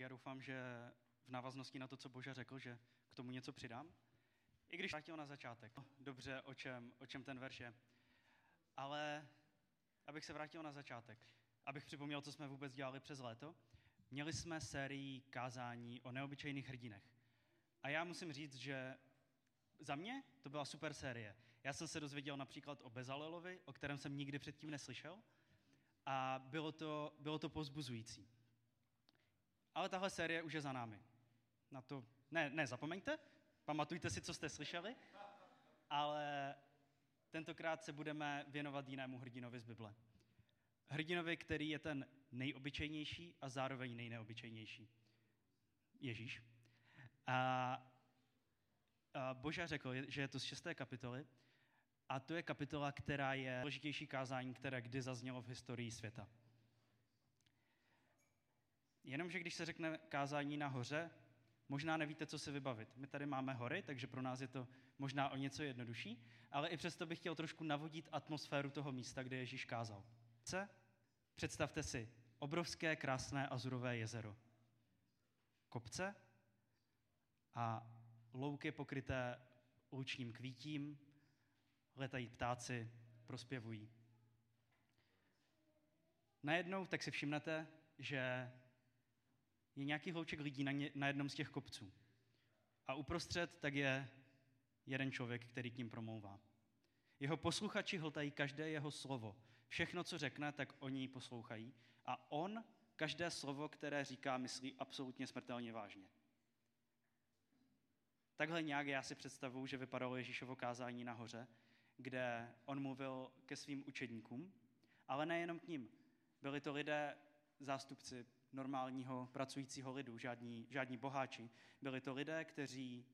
tak já doufám, že v návaznosti na to, co Boža řekl, že k tomu něco přidám. I když vrátil na začátek. Dobře, o čem ten verš je. Ale abych se vrátil na začátek, abych připomněl, co jsme vůbec dělali přes léto, měli jsme sérii kázání o neobyčejných hrdinech. A já musím říct, že za mě to byla super série. Já jsem se dozvěděl například o Bezalelovi, o kterém jsem nikdy předtím neslyšel, a bylo to povzbuzující. Ale tahle série už je za námi. Na to ne, zapomeňte, pamatujte si, co jste slyšeli, ale tentokrát se budeme věnovat jinému hrdinovi z Bible. Hrdinovi, který je ten nejobyčejnější a zároveň nejneobyčejnější. Ježíš. A Boža řekl, že je to z 6. kapitoly a to je kapitola, která je nejložitější kázání, které kdy zaznělo v historii světa. Jenomže když se řekne kázání na hoře, možná nevíte, co si vybavit. My tady máme hory, takže pro nás je to možná o něco jednodušší, ale i přesto bych chtěl trošku navodit atmosféru toho místa, kde Ježíš kázal. Představte si obrovské, krásné azurové jezero. Kopce a louky pokryté lučním kvítím, letají ptáci, prospěvují. Najednou tak si všimnete, že je nějaký hlouček lidí na jednom z těch kopců. A uprostřed tak je jeden člověk, který k ním promlouvá. Jeho posluchači hltají každé jeho slovo. Všechno, co řekne, tak oni poslouchají. A on každé slovo, které říká, myslí absolutně smrtelně vážně. Takhle nějak já si představuji, že vypadalo Ježíšovo kázání na hoře, kde on mluvil ke svým učedníkům, ale nejenom k ním. Byli to lidé, zástupci normálního pracujícího lidu, žádní boháči. Byli to lidé, kteří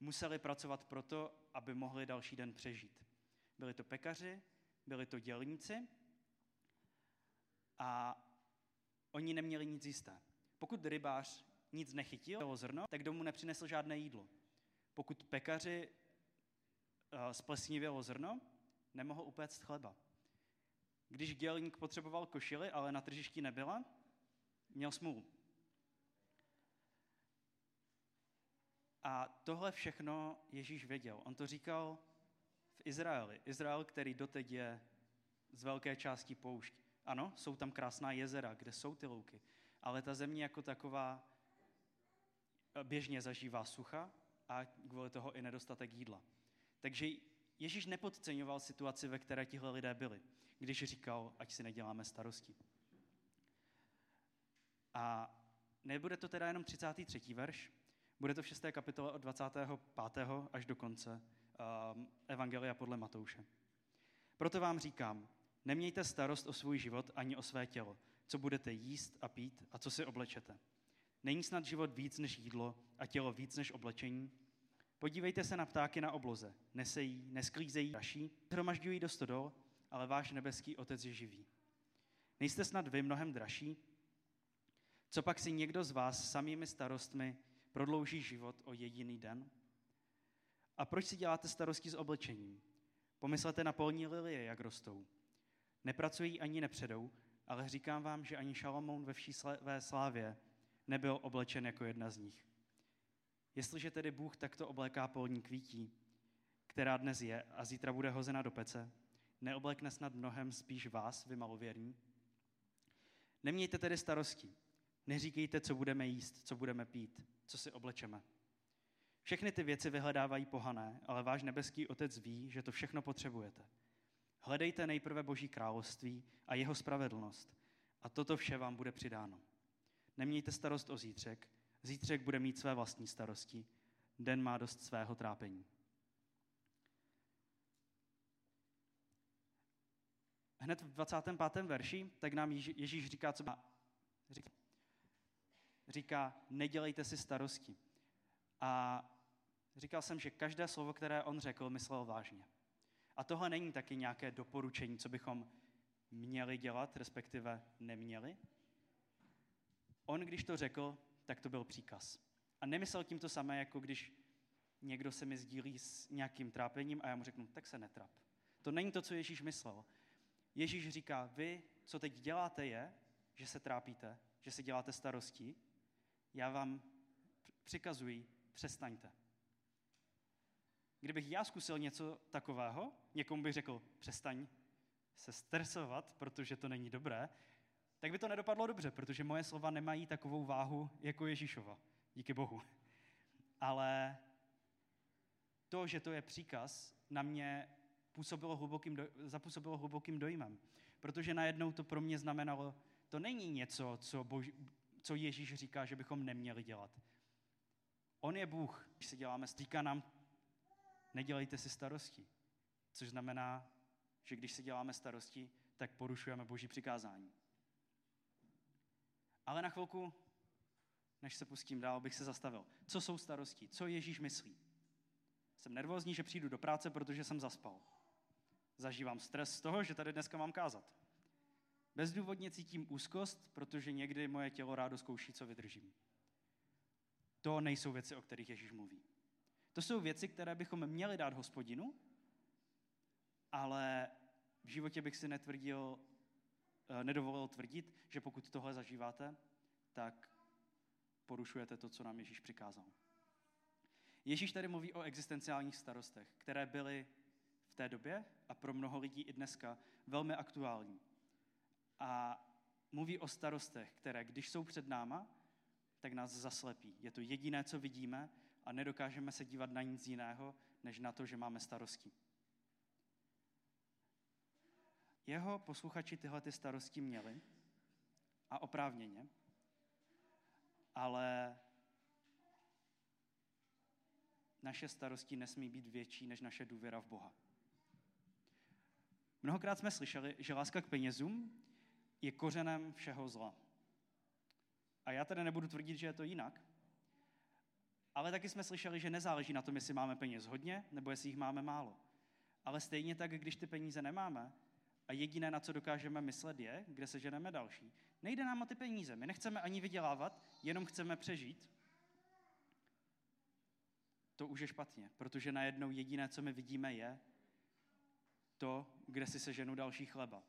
museli pracovat proto, aby mohli další den přežít. Byli to pekaři, byli to dělníci a oni neměli nic jisté. Pokud rybář nic nechytil, zrno, tak domů nepřinesl žádné jídlo. Pokud pekaři splesnivělo zrno, nemohl upéct chleba. Když dělník potřeboval košili, ale na tržišti nebyla, měl smůlu. A tohle všechno Ježíš věděl. On to říkal v Izraeli. Izrael, který doteď je z velké části poušť. Ano, jsou tam krásná jezera, kde jsou ty louky, ale ta země jako taková běžně zažívá sucha a kvůli toho i nedostatek jídla. Takže Ježíš nepodceňoval situaci, ve které tihle lidé byli, když říkal, ať si neděláme starosti. A nebude to teda jenom 33. verš, bude to v 6. kapitole od 25. až do konce Evangelia podle Matouše. Proto vám říkám, nemějte starost o svůj život ani o své tělo, co budete jíst a pít a co si oblečete. Není snad život víc než jídlo a tělo víc než oblečení? Podívejte se na ptáky na obloze. Nesejí, nesklízejí, raší, shromažďují do stodol, ale váš nebeský Otec je živý. Nejste snad vy mnohem dražší? Copak si někdo z vás samými starostmi prodlouží život o jediný den? A proč si děláte starosti s oblečením? Pomyslete na polní lilie, jak rostou. Nepracují ani nepředou, ale říkám vám, že ani Šalomoun ve vší své slávě nebyl oblečen jako jedna z nich. Jestliže tedy Bůh takto obléká polní kvítí, která dnes je a zítra bude hozena do pece, neoblekne snad mnohem spíš vás, vy malověrní? Nemějte tedy starosti. Neříkejte, co budeme jíst, co budeme pít, co si oblečeme. Všechny ty věci vyhledávají pohané, ale váš nebeský Otec ví, že to všechno potřebujete. Hledejte nejprve Boží království a jeho spravedlnost a toto vše vám bude přidáno. Nemějte starost o zítřek, zítřek bude mít své vlastní starosti, den má dost svého trápení. Hned v 25. verši, tak nám Ježíš říká, co má říkat. Říká, nedělejte si starosti. A říkal jsem, že každé slovo, které on řekl, myslel vážně. A tohle není taky nějaké doporučení, co bychom měli dělat, respektive neměli. On, když to řekl, tak to byl příkaz. A nemyslel tím to samé, jako když někdo se mi sdílí s nějakým trápením a já mu řeknu, tak se netrap. To není to, co Ježíš myslel. Ježíš říká, vy, co teď děláte je, že se trápíte, že si děláte starosti, já vám přikazuji, přestaňte. Kdybych já zkusil něco takového, někomu bych řekl, přestaň se stresovat, protože to není dobré, tak by to nedopadlo dobře, protože moje slova nemají takovou váhu jako Ježíšova. Díky Bohu. Ale to, že to je příkaz, na mě zapůsobilo hlubokým dojmem. Protože najednou to pro mě znamenalo, to není něco, co Ježíš říká, že bychom neměli dělat. On je Bůh, když se děláme, říká nám, nedělejte si starosti. Což znamená, že když si děláme starosti, tak porušujeme Boží přikázání. Ale na chvilku, než se pustím dál, bych se zastavil. Co jsou starosti? Co Ježíš myslí? Jsem nervózní, že přijdu do práce, protože jsem zaspal. Zažívám stres z toho, že tady dneska mám kázat. Bezdůvodně cítím úzkost, protože někdy moje tělo rádo zkouší, co vydržím. To nejsou věci, o kterých Ježíš mluví. To jsou věci, které bychom měli dát Hospodinu, ale v životě bych si nedovolil tvrdit, že pokud tohle zažíváte, tak porušujete to, co nám Ježíš přikázal. Ježíš tady mluví o existenciálních starostech, které byly v té době a pro mnoho lidí i dneska velmi aktuální. A mluví o starostech, které, když jsou před náma, tak nás zaslepí. Je to jediné, co vidíme a nedokážeme se dívat na nic jiného, než na to, že máme starosti. Jeho posluchači tyhle ty starosti měli a oprávněně, ale naše starosti nesmí být větší než naše důvěra v Boha. Mnohokrát jsme slyšeli, že láska k penězům je kořenem všeho zla. A já tady nebudu tvrdit, že je to jinak, ale taky jsme slyšeli, že nezáleží na tom, jestli máme peněz hodně nebo jestli jich máme málo. Ale stejně tak, když ty peníze nemáme, a jediné, na co dokážeme myslet, je, kde se ženeme další. Nejde nám o ty peníze. My nechceme ani vydělávat, jenom chceme přežít. To už je špatně, protože najednou jediné, co my vidíme, je to, kde si seženu další chleba.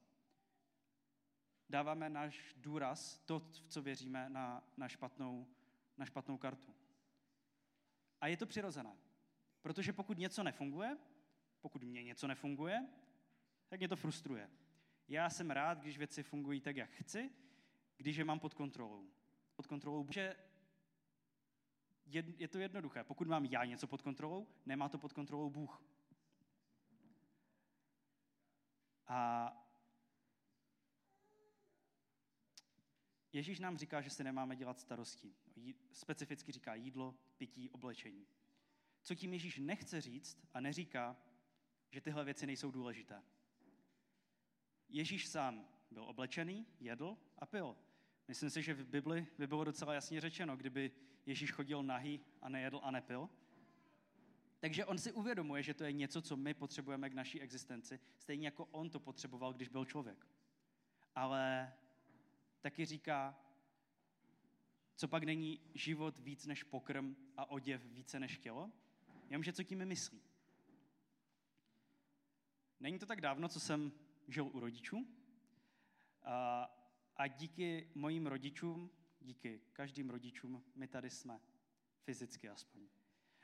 Dáváme náš důraz, to, v co věříme, na špatnou kartu. A je to přirozené, protože pokud něco nefunguje, pokud mě něco nefunguje, tak mě to frustruje. Já jsem rád, když věci fungují tak, jak chci, když je mám pod kontrolou. Pod kontrolou, protože je to jednoduché. Pokud mám já něco pod kontrolou, nemá to pod kontrolou Bůh. A Ježíš nám říká, že si nemáme dělat starosti. Specificky říká jídlo, pití, oblečení. Co tím Ježíš nechce říct a neříká, že tyhle věci nejsou důležité. Ježíš sám byl oblečený, jedl a pil. Myslím si, že v Bibli by bylo docela jasně řečeno, kdyby Ježíš chodil nahý a nejedl a nepil. Takže on si uvědomuje, že to je něco, co my potřebujeme k naší existenci, stejně jako on to potřeboval, když byl člověk. Ale taky říká, co pak není život víc než pokrm a oděv více než tělo? Jenomže co tím myslí? Není to tak dávno, co jsem žil u rodičů a díky mojim rodičům, díky každým rodičům, my tady jsme, fyzicky aspoň.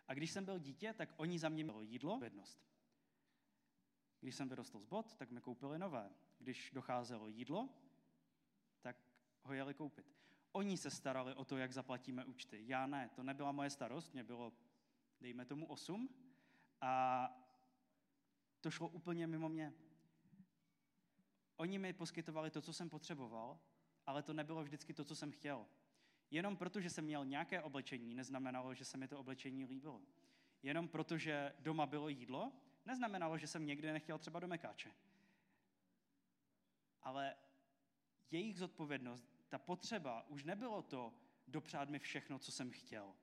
A když jsem byl dítě, tak oni za mě měli jídlo, vědnost. Když jsem vyrostl z bot, tak mi koupili nové. Když docházelo jídlo, tak ho jeli koupit. Oni se starali o to, jak zaplatíme účty. Já ne, to nebyla moje starost, mě bylo, dejme tomu, 8 a to šlo úplně mimo mě. Oni mi poskytovali to, co jsem potřeboval, ale to nebylo vždycky to, co jsem chtěl. Jenom proto, že jsem měl nějaké oblečení, neznamenalo, že se mi to oblečení líbilo. Jenom proto, že doma bylo jídlo, neznamenalo, že jsem někdy nechtěl třeba do mekáče. Ale jejich zodpovědnost, ta potřeba, už nebylo to dopřát mi všechno, co jsem chtěl.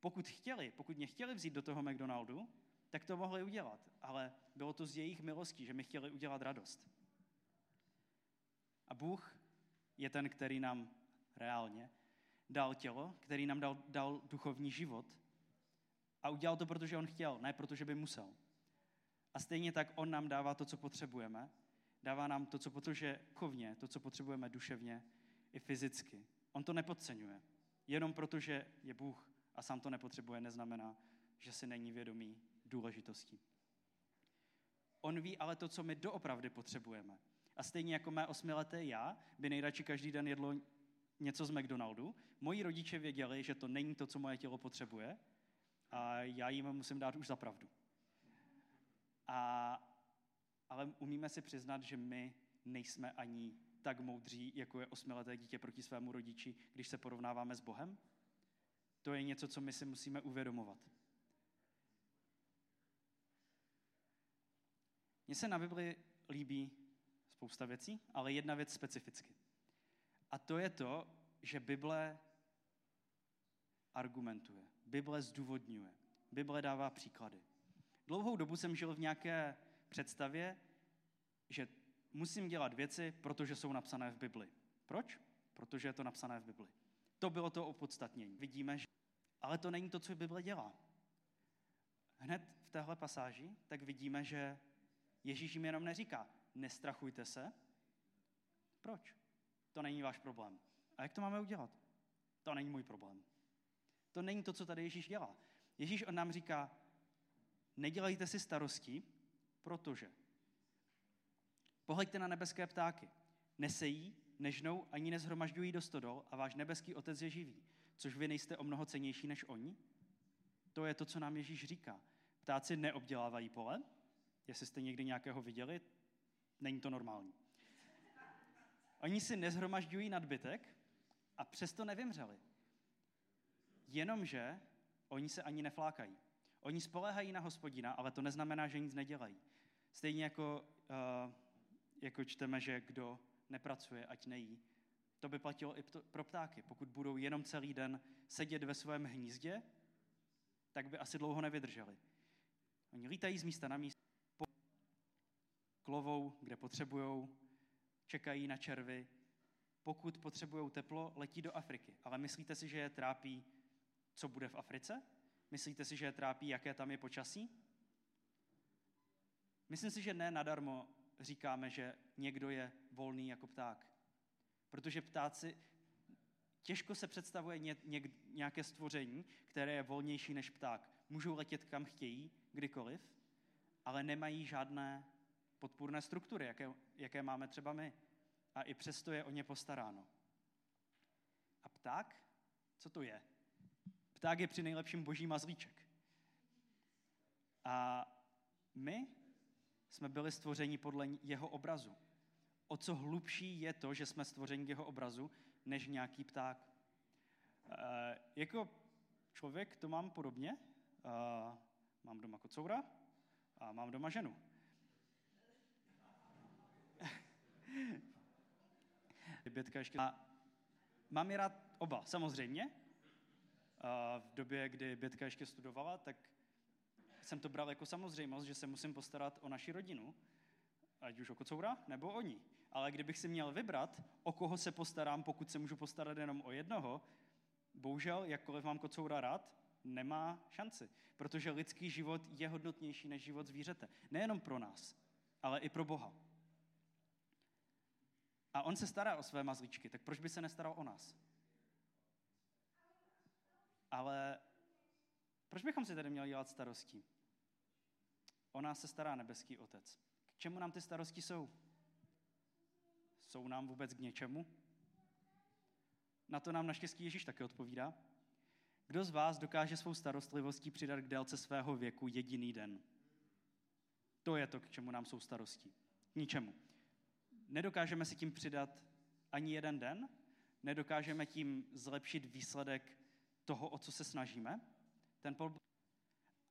Pokud mě chtěli vzít do toho McDonaldu, tak to mohli udělat, ale bylo to z jejich milostí, že mi chtěli udělat radost. A Bůh je ten, který nám reálně dal tělo, který nám dal duchovní život a udělal to, protože on chtěl, ne protože by musel. A stejně tak on nám dává to, co potřebujeme, dává nám to, co potřebujeme duševně i fyzicky. On to nepodceňuje. jenom proto, že je Bůh a sám to nepotřebuje, neznamená, že si není vědomý důležitosti. On ví ale to, co my doopravdy potřebujeme. A stejně jako mé 8leté já by nejradši každý den jedlo něco z McDonaldu, moji rodiče věděli, že to není to, co moje tělo potřebuje a já jim musím dát už za pravdu. Ale umíme si přiznat, že my nejsme ani tak moudří, jako je 8leté dítě proti svému rodiči, když se porovnáváme s Bohem. To je něco, co my si musíme uvědomovat. Mně se na Bibli líbí spousta věcí, ale jedna věc specificky. A to je to, že Bible argumentuje, Bible zdůvodňuje, Bible dává příklady. Dlouhou dobu jsem žil v nějaké představě, že musím dělat věci, protože jsou napsané v Bibli. Proč? Protože je to napsané v Bibli. To bylo to opodstatnění. Vidíme, že... ale to není to, co Bible dělá. Hned v téhle pasáži tak vidíme, že Ježíš jim jenom neříká, nestrachujte se. Proč? To není váš problém. A jak to máme udělat? To není můj problém. To není to, co tady Ježíš dělá. Ježíš on nám říká, nedělejte si starosti, protože pohleďte na nebeské ptáky. Nesejí, nežnou, ani nezhromažďují do stodol a váš nebeský otec je živí, což vy nejste o mnoho cennější než oni. To je to, co nám Ježíš říká. Ptáci neobdělávají pole, jestli jste někdy nějakého viděli, není to normální. Oni si nezhromažďují nadbytek a přesto nevymřeli. Jenomže oni se ani neflákají. Oni spoléhají na Hospodina, ale to neznamená, že nic nedělají. Stejně jako čteme, že kdo nepracuje, ať nejí. To by platilo i pro ptáky. Pokud budou jenom celý den sedět ve svém hnízdě, tak by asi dlouho nevydrželi. Oni lítají z místa na místo, klovou, kde potřebujou, čekají na červy. Pokud potřebujou teplo, letí do Afriky. Ale myslíte si, že je trápí, co bude v Africe? Myslíte si, že je trápí, jaké tam je počasí? Myslím si, že ne nadarmo říkáme, že někdo je volný jako pták. Protože ptáci, těžko se představuje nějaké stvoření, které je volnější než pták. Můžou letět kam chtějí, kdykoliv, ale nemají žádné podpůrné struktury, jaké máme třeba my. A i přesto je o ně postaráno. A pták? Co to je? Pták je při nejlepším boží mazlíček. A my jsme byli stvořeni podle jeho obrazu. O co hlubší je to, že jsme stvořeni k jeho obrazu, než nějaký pták. Jako člověk to mám podobně. Mám doma kocoura a mám doma ženu. A mám je rád oba, samozřejmě. V době, kdy Bětka ještě studovala, tak jsem to bral jako samozřejmost, že se musím postarat o naši rodinu, ať už o kocoura, nebo o ní. Ale kdybych si měl vybrat, o koho se postarám, pokud se můžu postarat jenom o jednoho, bohužel, jakkoliv mám kocoura rád, nemá šanci, protože lidský život je hodnotnější než život zvířete. Nejenom pro nás, ale i pro Boha. A on se stará o své mazlíčky, tak proč by se nestaral o nás? Ale proč bychom si tady měli dělat starosti? O nás se stará nebeský otec. K čemu nám ty starosti jsou? Jsou nám vůbec k něčemu? Na to nám naštěstí Ježíš také odpovídá. Kdo z vás dokáže svou starostlivostí přidat k délce svého věku jediný den? To je to, k čemu nám jsou starosti. K ničemu. Nedokážeme si tím přidat ani jeden den, nedokážeme tím zlepšit výsledek toho, o co se snažíme,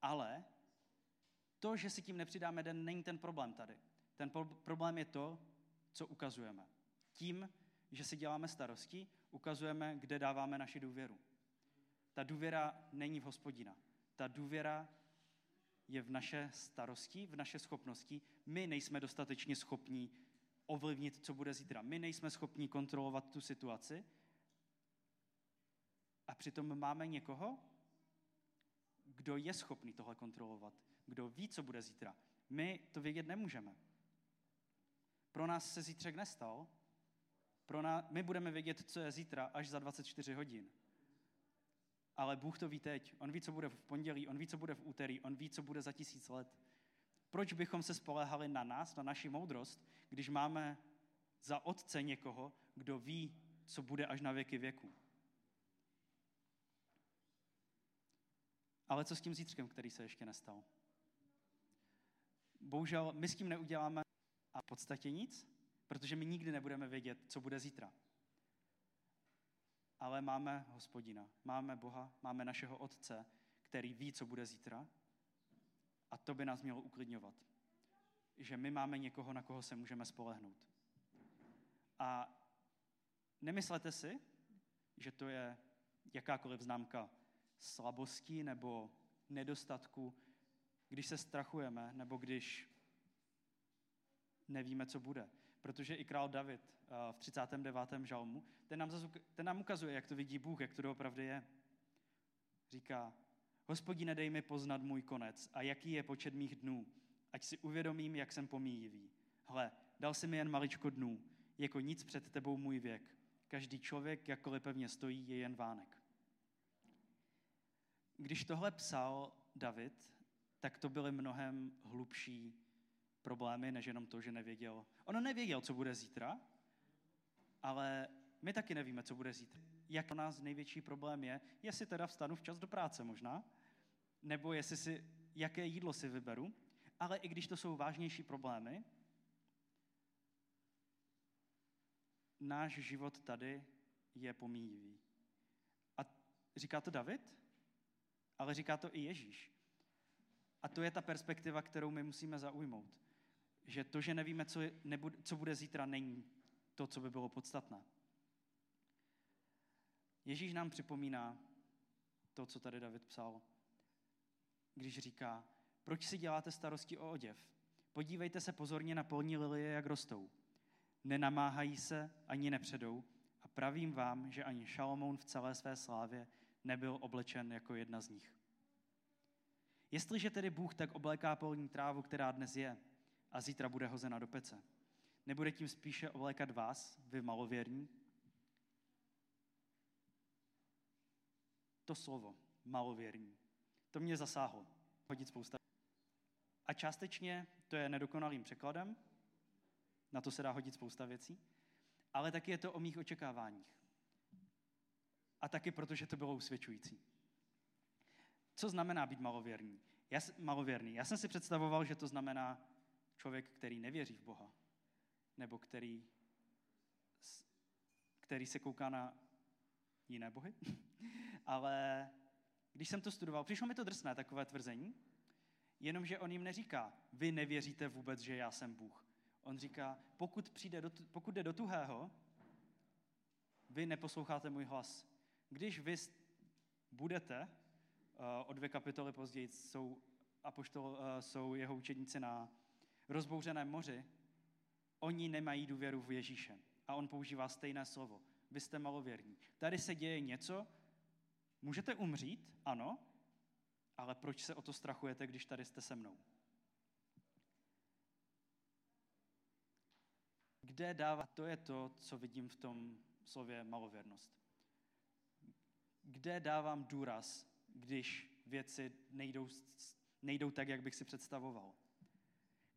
ale to, že si tím nepřidáme den, není ten problém tady. Ten problém je to, co ukazujeme. Tím, že si děláme starosti, ukazujeme, kde dáváme naši důvěru. Ta důvěra není v Hospodina. Ta důvěra je v naše starosti, v naše schopnosti. My nejsme dostatečně schopní ovlivnit, co bude zítra. My nejsme schopni kontrolovat tu situaci a přitom máme někoho, kdo je schopný tohle kontrolovat, kdo ví, co bude zítra. My to vědět nemůžeme. Pro nás se zítřek nestal, my budeme vědět, co je zítra až za 24 hodin. ale Bůh to ví teď. On ví, co bude v pondělí, on ví, co bude v úterý, on ví, co bude za 1000 let. Proč bychom se spoléhali na nás, na naši moudrost, když máme za otce někoho, kdo ví, co bude až na věky věků? Ale co s tím zítřkem, který se ještě nestal? Bohužel my s tím neuděláme a v podstatě nic, protože my nikdy nebudeme vědět, co bude zítra. Ale máme Hospodina, máme Boha, máme našeho Otce, který ví, co bude zítra, a to by nás mělo uklidňovat, že my máme někoho, na koho se můžeme spolehnout. A nemyslete si, že to je jakákoliv známka slabosti nebo nedostatku, když se strachujeme nebo když nevíme, co bude. Protože i král David v 39. žalmu, ten nám ukazuje, jak to vidí Bůh, jak to doopravdy je. Říká: Hospodine, dej mi poznat můj konec a jaký je počet mých dnů, ať si uvědomím, jak jsem pomíjivý. Hle, dal jsi mi jen maličko dnů, jako nic před tebou můj věk. Každý člověk, jakkoliv pevně stojí, je jen vánek. Když tohle psal David, tak to byly mnohem hlubší problémy, než jenom to, že nevěděl. Ono nevěděl, co bude zítra, ale my taky nevíme, co bude zítra. Jak pro nás největší problém je, jestli teda vstanu včas do práce možná, nebo jestli jaké jídlo si vyberu, ale i když to jsou vážnější problémy, náš život tady je pomíjivý. A říká to David, ale říká to i Ježíš. A to je ta perspektiva, kterou my musíme zaujmout. Že to, že nevíme, co bude zítra, není to, co by bylo podstatné. Ježíš nám připomíná to, co tady David psal, když říká: Proč si děláte starosti o oděv? Podívejte se pozorně na polní lilie, jak rostou. Nenamáhají se, ani nepředou, a pravím vám, že ani Šalomoun v celé své slávě nebyl oblečen jako jedna z nich. Jestliže tedy Bůh tak obléká polní trávu, která dnes je a zítra bude hozena do pece, nebude tím spíše oblékat vás, vy malověrní? To slovo, malověrní, to mě zasáhlo. Hodit spousta. A částečně to je nedokonalým překladem, na to se dá hodit spousta věcí, ale taky je to o mých očekáváních. A taky protože to bylo usvědčující. Co znamená být malověrný? Já jsem si představoval, že to znamená člověk, který nevěří v Boha, nebo který se kouká na jiné bohy. Ale když jsem to studoval, přišlo mi to drsné, takové tvrzení, jenomže on jim neříká: vy nevěříte vůbec, že já jsem Bůh. On říká: pokud jde do tuhého, vy neposloucháte můj hlas. Když vy budete, o 2 kapitoly později jsou jeho učedníci na rozbouřeném moři, oni nemají důvěru v Ježíše. A on používá stejné slovo. Vy jste malověrní. Tady se děje něco, můžete umřít, ano, ale proč se o to strachujete, když tady jste se mnou? Kde dává, to je to, co vidím v tom slově malověrnost. Kde dávám důraz, když věci nejdou tak, jak bych si představoval?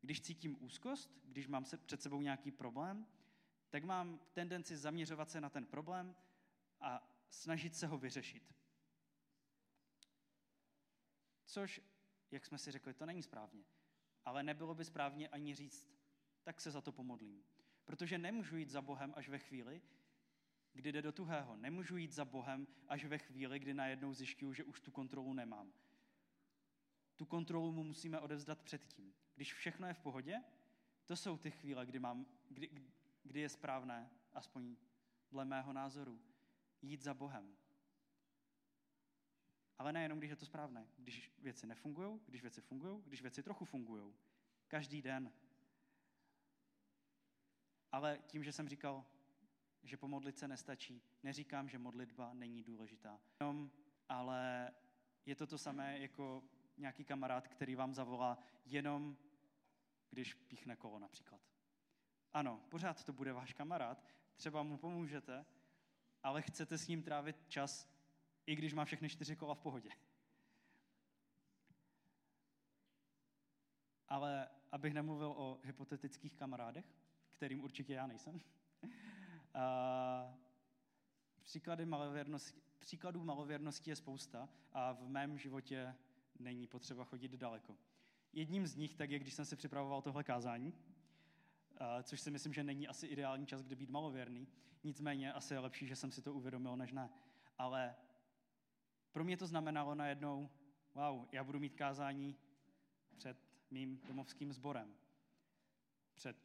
Když cítím úzkost, když mám před sebou nějaký problém, tak mám tendenci zaměřovat se na ten problém a snažit se ho vyřešit. Což, jak jsme si řekli, to není správně. Ale nebylo by správně ani říct: tak se za to pomodlím. Protože nemůžu jít za Bohem až ve chvíli, kdy jde do tuhého. Nemůžu jít za Bohem až ve chvíli, kdy najednou zjišťuju, že už tu kontrolu nemám. Tu kontrolu mu musíme odevzdat předtím. Když všechno je v pohodě, to jsou ty chvíle, kdy je správné, aspoň dle mého názoru, jít za Bohem. Ale nejenom, když je to správné. Když věci nefungují, když věci fungují, když věci trochu fungují. Každý den. Ale tím, že jsem říkal, že pomodlit se nestačí, neříkám, že modlitba není důležitá. Ale je to to samé jako nějaký kamarád, který vám zavolá jenom, když píchne kolo například. Ano, pořád to bude váš kamarád, třeba mu pomůžete, ale chcete s ním trávit čas i když má všechny 4 kola v pohodě. Ale abych nemluvil o hypotetických kamarádech, kterým určitě já nejsem, příkladů malověrnosti je spousta a v mém životě není potřeba chodit daleko. Jedním z nich tak je, když jsem si připravoval tohle kázání, což si myslím, že není asi ideální čas, kdy být malověrný, nicméně asi je lepší, že jsem si to uvědomil, než ne. Ale pro mě to znamenalo najednou, wow, já budu mít kázání před mým domovským sborem, před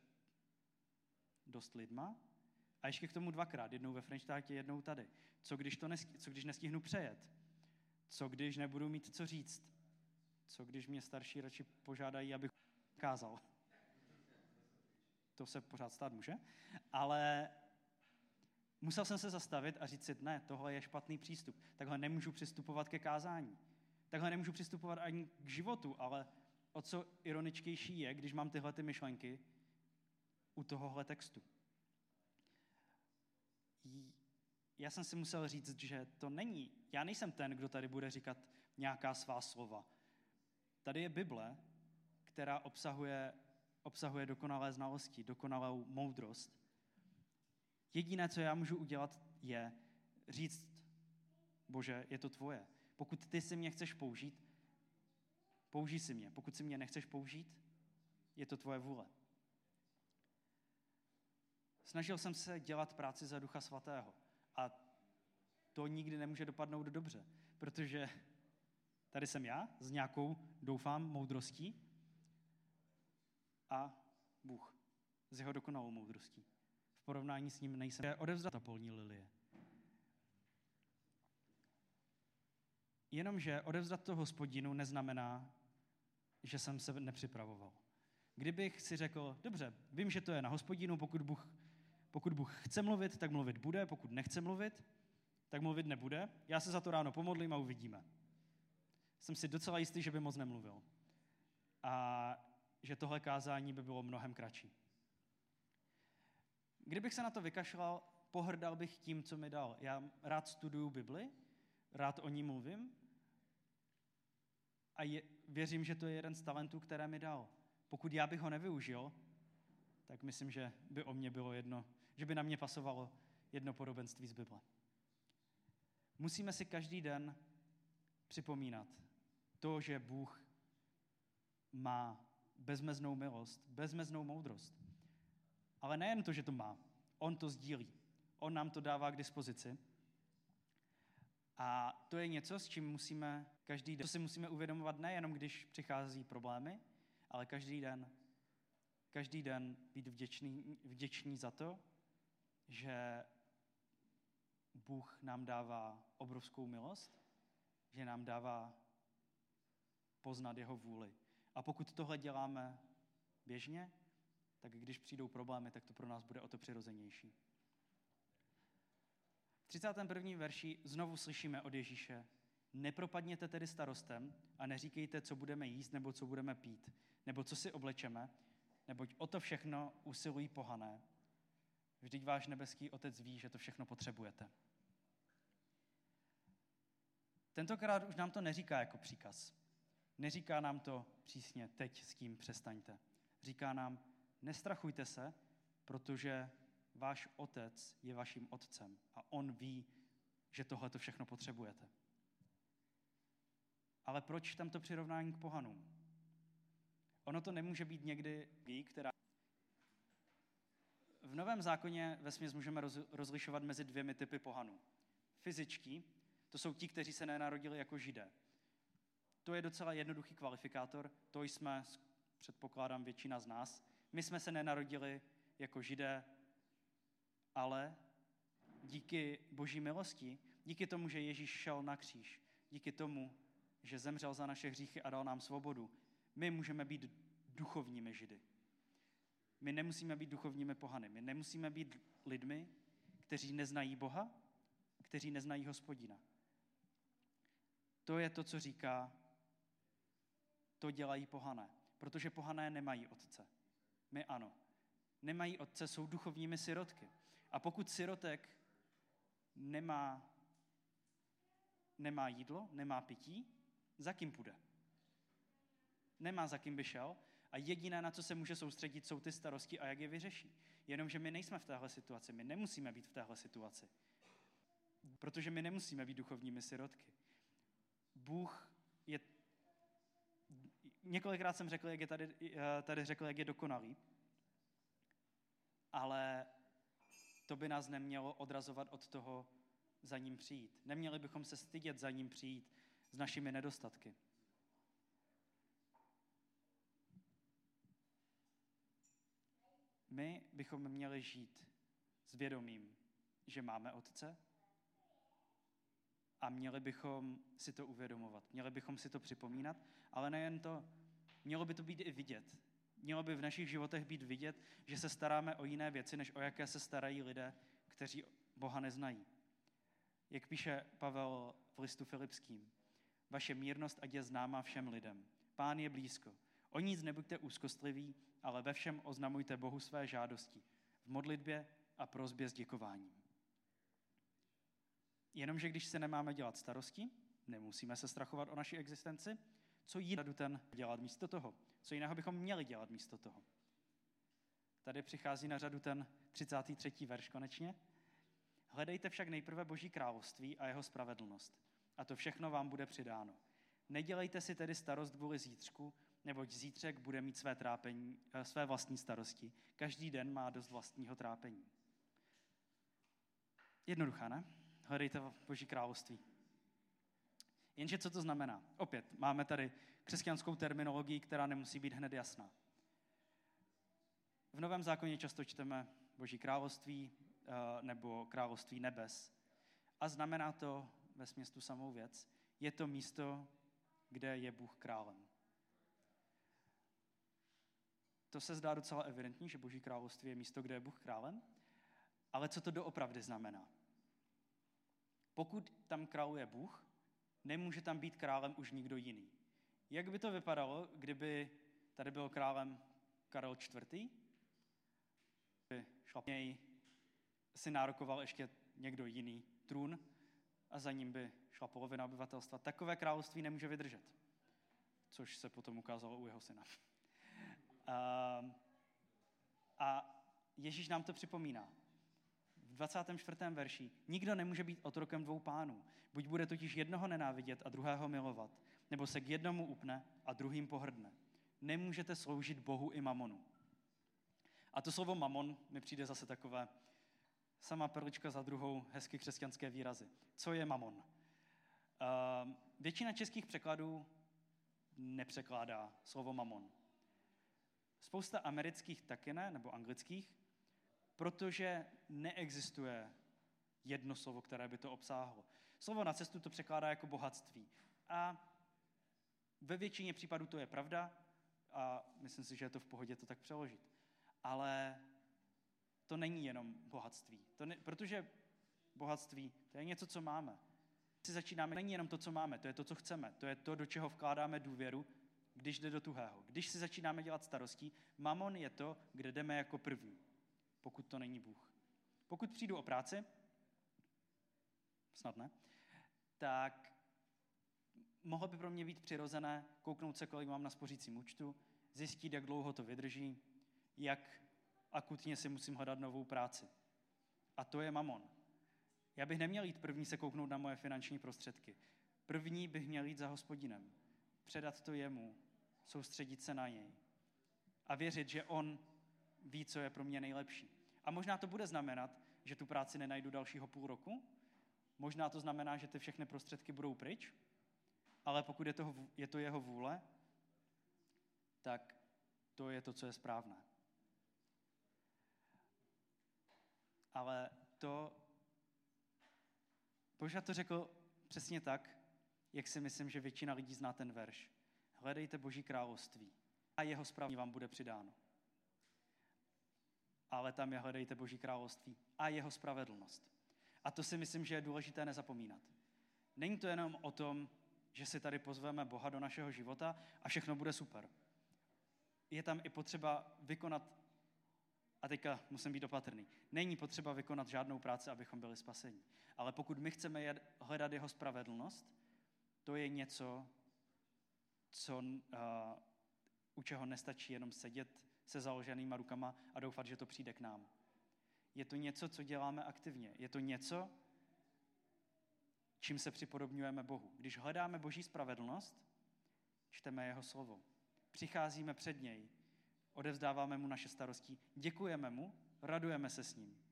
dost lidma a ještě k tomu 2krát, jednou ve Frenštátě, jednou tady. Co když nestihnu přejet? Co když nebudu mít co říct? Co když mě starší radši požádají, abych kázal? To se pořád stát může, ale musel jsem se zastavit a říct si, ne, tohle je špatný přístup, takhle nemůžu přistupovat ke kázání, takhle nemůžu přistupovat ani k životu, ale o co ironičtější je, když mám tyhle ty myšlenky u tohohle textu. Já jsem si musel říct, že to není, já nejsem ten, kdo tady bude říkat nějaká svá slova. Tady je Bible, která obsahuje dokonalé znalosti, dokonalou moudrost. Jediné, co já můžu udělat, je říct, Bože, je to tvoje. Pokud ty si mě chceš použít, použij si mě. Pokud si mě nechceš použít, je to tvoje vůle. Snažil jsem se dělat práci za Ducha Svatého a to nikdy nemůže dopadnout dobře, protože tady jsem já s nějakou, doufám, moudrostí a Bůh s jeho dokonalou moudrostí. V porovnání s ním nejsem odevzdán ta polní lilie. Jenomže odevzdat to Hospodinu neznamená, že jsem se nepřipravoval. Kdybych si řekl, dobře, vím, že to je na Hospodinu, pokud Bůh chce mluvit, tak mluvit bude, pokud nechce mluvit, tak mluvit nebude. Já se za to ráno pomodlím a uvidíme. Jsem si docela jistý, že by moc nemluvil. A že tohle kázání by bylo mnohem kratší. Kdybych se na to vykašlal, pohrdal bych tím, co mi dal. Já rád studuju Bibli, rád o ní mluvím a věřím, že to je jeden z talentů, které mi dal. Pokud já bych ho nevyužil, tak myslím, že by o mě bylo jedno, že by na mě pasovalo jedno podobenství z Bible. Musíme si každý den připomínat to, že Bůh má bezmeznou milost, bezmeznou moudrost. Ale nejen to, že to má. On to sdílí. On nám to dává k dispozici. A to je něco, s čím musíme každý den, to si musíme uvědomovat nejenom, když přichází problémy, ale každý den být vděčný za to, že Bůh nám dává obrovskou milost, že nám dává poznat jeho vůli. A pokud tohle děláme běžně, tak když přijdou problémy, tak to pro nás bude o to přirozenější. V 31. verši znovu slyšíme od Ježíše, nepropadněte tedy starostem a neříkejte, co budeme jíst, nebo co budeme pít, nebo co si oblečeme, neboť o to všechno usilují pohané. Vždyť váš nebeský Otec ví, že to všechno potřebujete. Tentokrát už nám to neříká jako příkaz. Neříká nám to přísně, teď s tím přestaňte. Říká nám, nestrachujte se, protože váš Otec je vaším Otcem a on ví, že tohle to všechno potřebujete. Ale proč tam to přirovnání k pohanům? Ono to nemůže být někdy, která... V Novém zákoně vesměs můžeme rozlišovat mezi 2 typy pohanů. Fyzičtí, to jsou ti, kteří se nenarodili jako Židé. To je docela jednoduchý kvalifikátor, to jsme, předpokládám, většina z nás. My jsme se nenarodili jako Židé, ale díky boží milosti, díky tomu, že Ježíš šel na kříž, díky tomu, že zemřel za naše hříchy a dal nám svobodu, my můžeme být duchovními Židy. My nemusíme být duchovními pohany, my nemusíme být lidmi, kteří neznají Boha, kteří neznají Hospodina. To je to, co říká, to dělají pohané, protože pohané nemají otce. My ano. Nemají otce, jsou duchovními sirotky. A pokud sirotek nemá nemá jídlo, nemá pití, za kým půjde? Nemá za kým by šel a jediné, na co se může soustředit, jsou ty starosti a jak je vyřeší. Jenomže my nejsme v téhle situaci, my nemusíme být v téhle situaci, protože my nemusíme být duchovními sirotky. Bůh je, několikrát jsem řekl, jak je tady řekl, jak je dokonalý, ale to by nás nemělo odrazovat od toho za ním přijít. Neměli bychom se stydět za ním přijít s našimi nedostatky. My bychom měli žít s vědomím, že máme Otce a měli bychom si to uvědomovat, měli bychom si to připomínat, ale nejen to, mělo by to být i vidět. Mělo by v našich životech být vidět, že se staráme o jiné věci, než o jaké se starají lidé, kteří Boha neznají. Jak píše Pavel v listu Filipským, vaše mírnost ať je známa všem lidem. Pán je blízko. O nic nebuďte úzkostliví, ale ve všem oznamujte Bohu své žádosti. V modlitbě a prosbě s děkováním. Jenomže když se nemáme dělat starosti, nemusíme se strachovat o naši existenci, co jiného ten dělat místo toho? Co jiného bychom měli dělat místo toho? Tady přichází na řadu ten 33. verš konečně. Hledejte však nejprve Boží království a jeho spravedlnost. A to všechno vám bude přidáno. Nedělejte si tedy starost kvůli zítřku, neboť zítřek bude mít své vlastní starosti. Každý den má dost vlastního trápení. Jednoduchá, ne? Hledejte Boží království. Jenže co to znamená? Opět, máme tady křesťanskou terminologii, která nemusí být hned jasná. V Novém zákoně často čteme Boží království nebo království nebes. A znamená to vesměs tu samou věc. Je to místo, kde je Bůh králem. To se zdá docela evidentní, že Boží království je místo, kde je Bůh králem, ale co to doopravdy znamená? Pokud tam králuje Bůh, nemůže tam být králem už nikdo jiný. Jak by to vypadalo, kdyby tady byl králem Karel IV? Šlapněj si nárokoval ještě někdo jiný trůn a za ním by šla polovina obyvatelstva. Takové království nemůže vydržet, což se potom ukázalo u jeho syna. A Ježíš nám to připomíná. V 24. verši. Nikdo nemůže být otrokem dvou pánů. Buď bude totiž jednoho nenávidět a druhého milovat, nebo se k jednomu upne a druhým pohrdne. Nemůžete sloužit Bohu i mamonu. A to slovo mamon mi přijde zase takové sama perlička za druhou, hezky křesťanské výrazy. Co je mamon? Většina českých překladů nepřekládá slovo mamon. Spousta amerických taky ne, nebo anglických, protože neexistuje jedno slovo, které by to obsáhlo. Slovo na cestu to překládá jako bohatství. A ve většině případů to je pravda a myslím si, že je to v pohodě to tak přeložit. Ale to není jenom bohatství. Protože bohatství to je něco, co máme. Si začínáme, není jenom to, co máme, to je to, co chceme. To je to, do čeho vkládáme důvěru, když jde do tuhého. Když si začínáme dělat starosti, mamon je to, kde jdeme jako první, pokud to není Bůh. Pokud přijdu o práci, snad ne, tak mohlo by pro mě být přirozené kouknout se, kolik mám na spořícím účtu, zjistit, jak dlouho to vydrží, jak akutně si musím hledat novou práci. A to je mamon. Já bych neměl jít první se kouknout na moje finanční prostředky. První bych měl jít za Hospodinem. Předat to jemu, soustředit se na něj a věřit, že on ví, co je pro mě nejlepší. A možná to bude znamenat, že tu práci nenajdu dalšího půl roku, možná to znamená, že ty všechny prostředky budou pryč, ale pokud je to jeho vůle, tak to je to, co je správné. Ale to, Boža to řekl přesně tak, jak si myslím, že většina lidí zná ten verš. Hledejte Boží království a jeho spravedlnost vám bude přidáno. Ale tam je hledejte Boží království a jeho spravedlnost. A to si myslím, že je důležité nezapomínat. Není to jenom o tom, že si tady pozveme Boha do našeho života a všechno bude super. Je tam i potřeba vykonat a teďka musím být opatrný, není potřeba vykonat žádnou práci, abychom byli spaseni. Ale pokud my chceme hledat jeho spravedlnost, to je něco, co, u čeho nestačí jenom sedět se založenýma rukama a doufat, že to přijde k nám. Je to něco, co děláme aktivně. Je to něco, čím se připodobňujeme Bohu. Když hledáme Boží spravedlnost, čteme jeho slovo. Přicházíme před něj, odevzdáváme mu naše starosti, děkujeme mu, radujeme se s ním.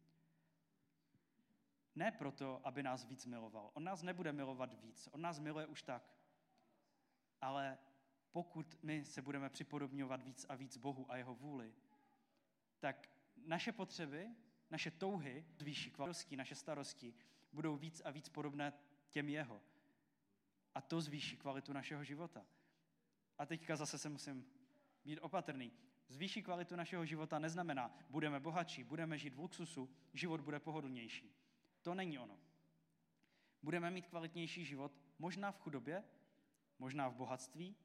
Ne proto, aby nás víc miloval. On nás nebude milovat víc, on nás miluje už tak. Ale pokud my se budeme připodobňovat víc a víc Bohu a jeho vůli, tak naše potřeby, naše touhy, zvýší kvalitosti, naše starosti budou víc a víc podobné těm jeho. A to zvýší kvalitu našeho života. A teďka zase se musím být opatrný. Zvýší kvalitu našeho života neznamená, budeme bohatší, budeme žít v luxusu, život bude pohodlnější. To není ono. Budeme mít kvalitnější život možná v chudobě, možná v bohatství,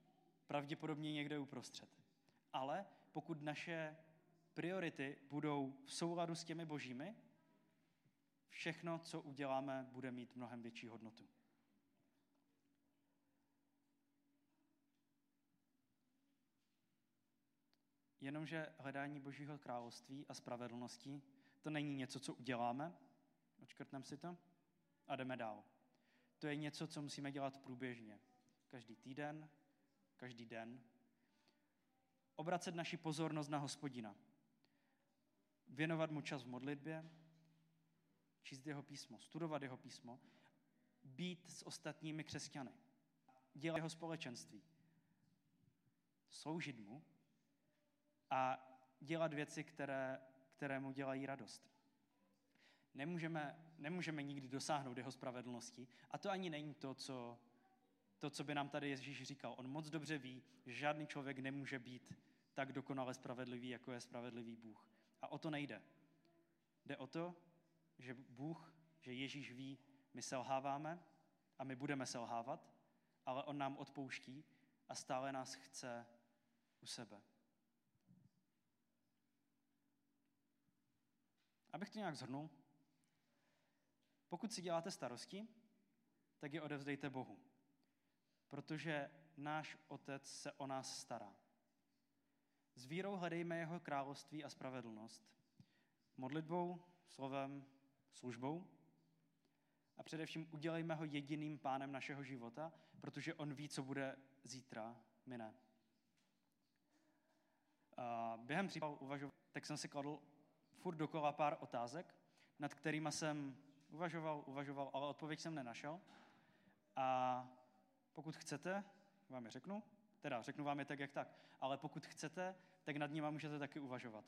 pravděpodobně někde uprostřed. Ale pokud naše priority budou v souladu s těmi božími, všechno, co uděláme, bude mít mnohem větší hodnotu. Jenomže hledání Božího království a spravedlnosti, to není něco, co uděláme, odškrtneme si to a jdeme dál. To je něco, co musíme dělat průběžně. Každý týden, každý den. Obracet naši pozornost na Hospodina. Věnovat mu čas v modlitbě, číst jeho písmo, studovat jeho písmo, být s ostatními křesťany, dělat jeho společenství, sloužit mu a dělat věci, které mu dělají radost. Nemůžeme nikdy dosáhnout jeho spravedlnosti a to ani není to, co by nám tady Ježíš říkal. On moc dobře ví, že žádný člověk nemůže být tak dokonale spravedlivý, jako je spravedlivý Bůh. A o to nejde. Jde o to, že Bůh, že Ježíš ví, my selháváme a my budeme selhávat, ale on nám odpouští a stále nás chce u sebe. Abych to nějak shrnul, pokud si děláte starosti, tak je odevzdejte Bohu, protože náš Otec se o nás stará. S vírou hledejme jeho království a spravedlnost, modlitbou, slovem, službou a především udělejme ho jediným pánem našeho života, protože on ví, co bude zítra, my ne. A během příprav uvažoval, tak jsem si kladl furt dokola pár otázek, nad kterýma jsem uvažoval, ale odpověď jsem nenašel. A pokud chcete, vám je řeknu, teda řeknu vám je tak, jak tak, ale pokud chcete, tak nad nima můžete taky uvažovat.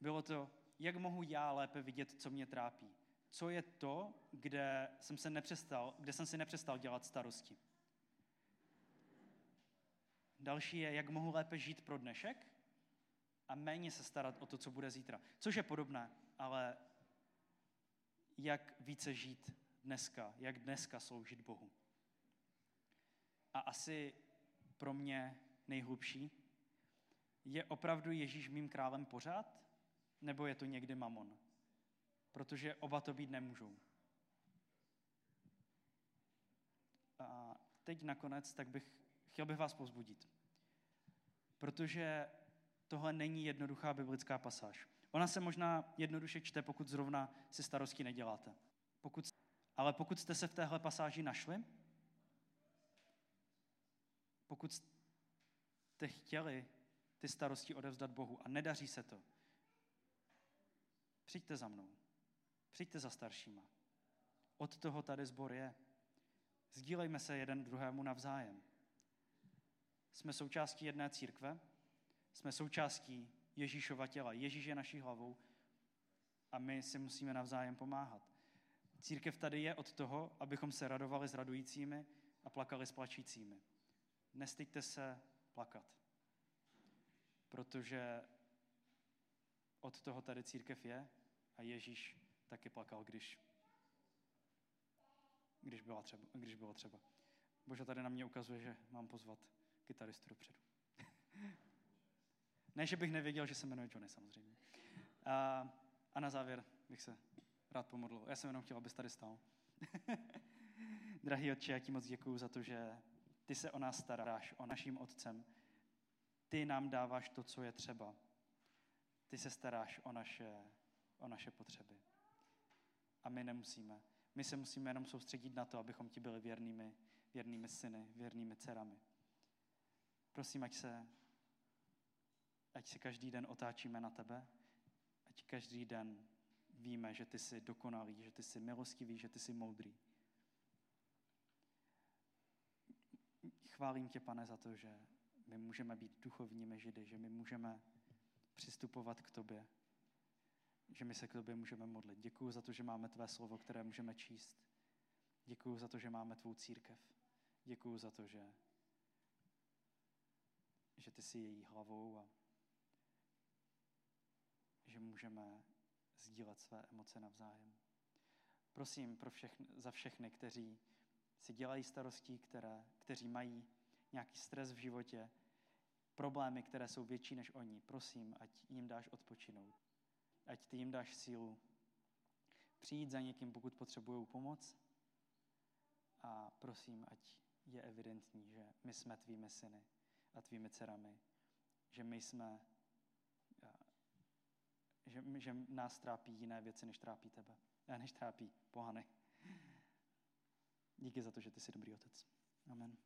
Bylo to, jak mohu já lépe vidět, co mě trápí. Co je to, kde jsem si nepřestal dělat starosti. Další je, jak mohu lépe žít pro dnešek a méně se starat o to, co bude zítra. Což je podobné, ale jak více žít dneska, jak dneska sloužit Bohu. A asi pro mě nejhlubší, je opravdu Ježíš mým králem pořád, nebo je to někdy mamon? Protože oba to být nemůžou. A teď nakonec, tak chtěl bych vás povzbudit. Protože tohle není jednoduchá biblická pasáž. Ona se možná jednoduše čte, pokud zrovna si starosti neděláte. Ale pokud jste se v téhle pasáži našli, pokud jste chtěli ty starosti odevzdat Bohu a nedaří se to, přijďte za mnou, přijďte za staršíma. Od toho tady sbor je. Sdílejme se jeden druhému navzájem. Jsme součástí jedné církve, jsme součástí Ježíšova těla. Ježíš je naší hlavou a my si musíme navzájem pomáhat. Církev tady je od toho, abychom se radovali s radujícími a plakali s plačícími. Nestyďte se plakat, protože od toho tady církev je a Ježíš taky plakal, když bylo třeba. Bože, tady na mě ukazuje, že mám pozvat kytaristu dopředu. Ne, že bych nevěděl, že se jmenuje Johnny, samozřejmě. A na závěr bych se rád pomodlil. Já jsem jenom chtěl, abys tady stál. Drahý Otče, já ti moc děkuju za to, že ty se o nás staráš, o naším Otcem. Ty nám dáváš to, co je třeba. Ty se staráš o naše potřeby. A my nemusíme. My se musíme jenom soustředit na to, abychom ti byli věrnými syny, věrnými dcerami. Prosím, ať se každý den otáčíme na tebe, ať každý den víme, že ty jsi dokonalý, že ty jsi milostivý, že ty jsi moudrý. Chválím tě, Pane, za to, že my můžeme být duchovními Židy, že my můžeme přistupovat k tobě, že my se k tobě můžeme modlit. Děkuju za to, že máme tvé slovo, které můžeme číst. Děkuju za to, že máme tvou církev. Děkuju za to, že ty jsi její hlavou a že můžeme sdílet své emoce navzájem. Prosím za všechny, kteří si dělají starosti, kteří mají nějaký stres v životě, problémy, které jsou větší než oni. Prosím, ať jim dáš odpočinout. Ať ty jim dáš sílu přijít za někým, pokud potřebují pomoc. A prosím, ať je evidentní, že my jsme tvými syny a tvými dcerami, že my jsme, že nás trápí jiné věci, než trápí tebe, než trápí pohany. Díky za to, že ty jsi dobrý Otec. Amen.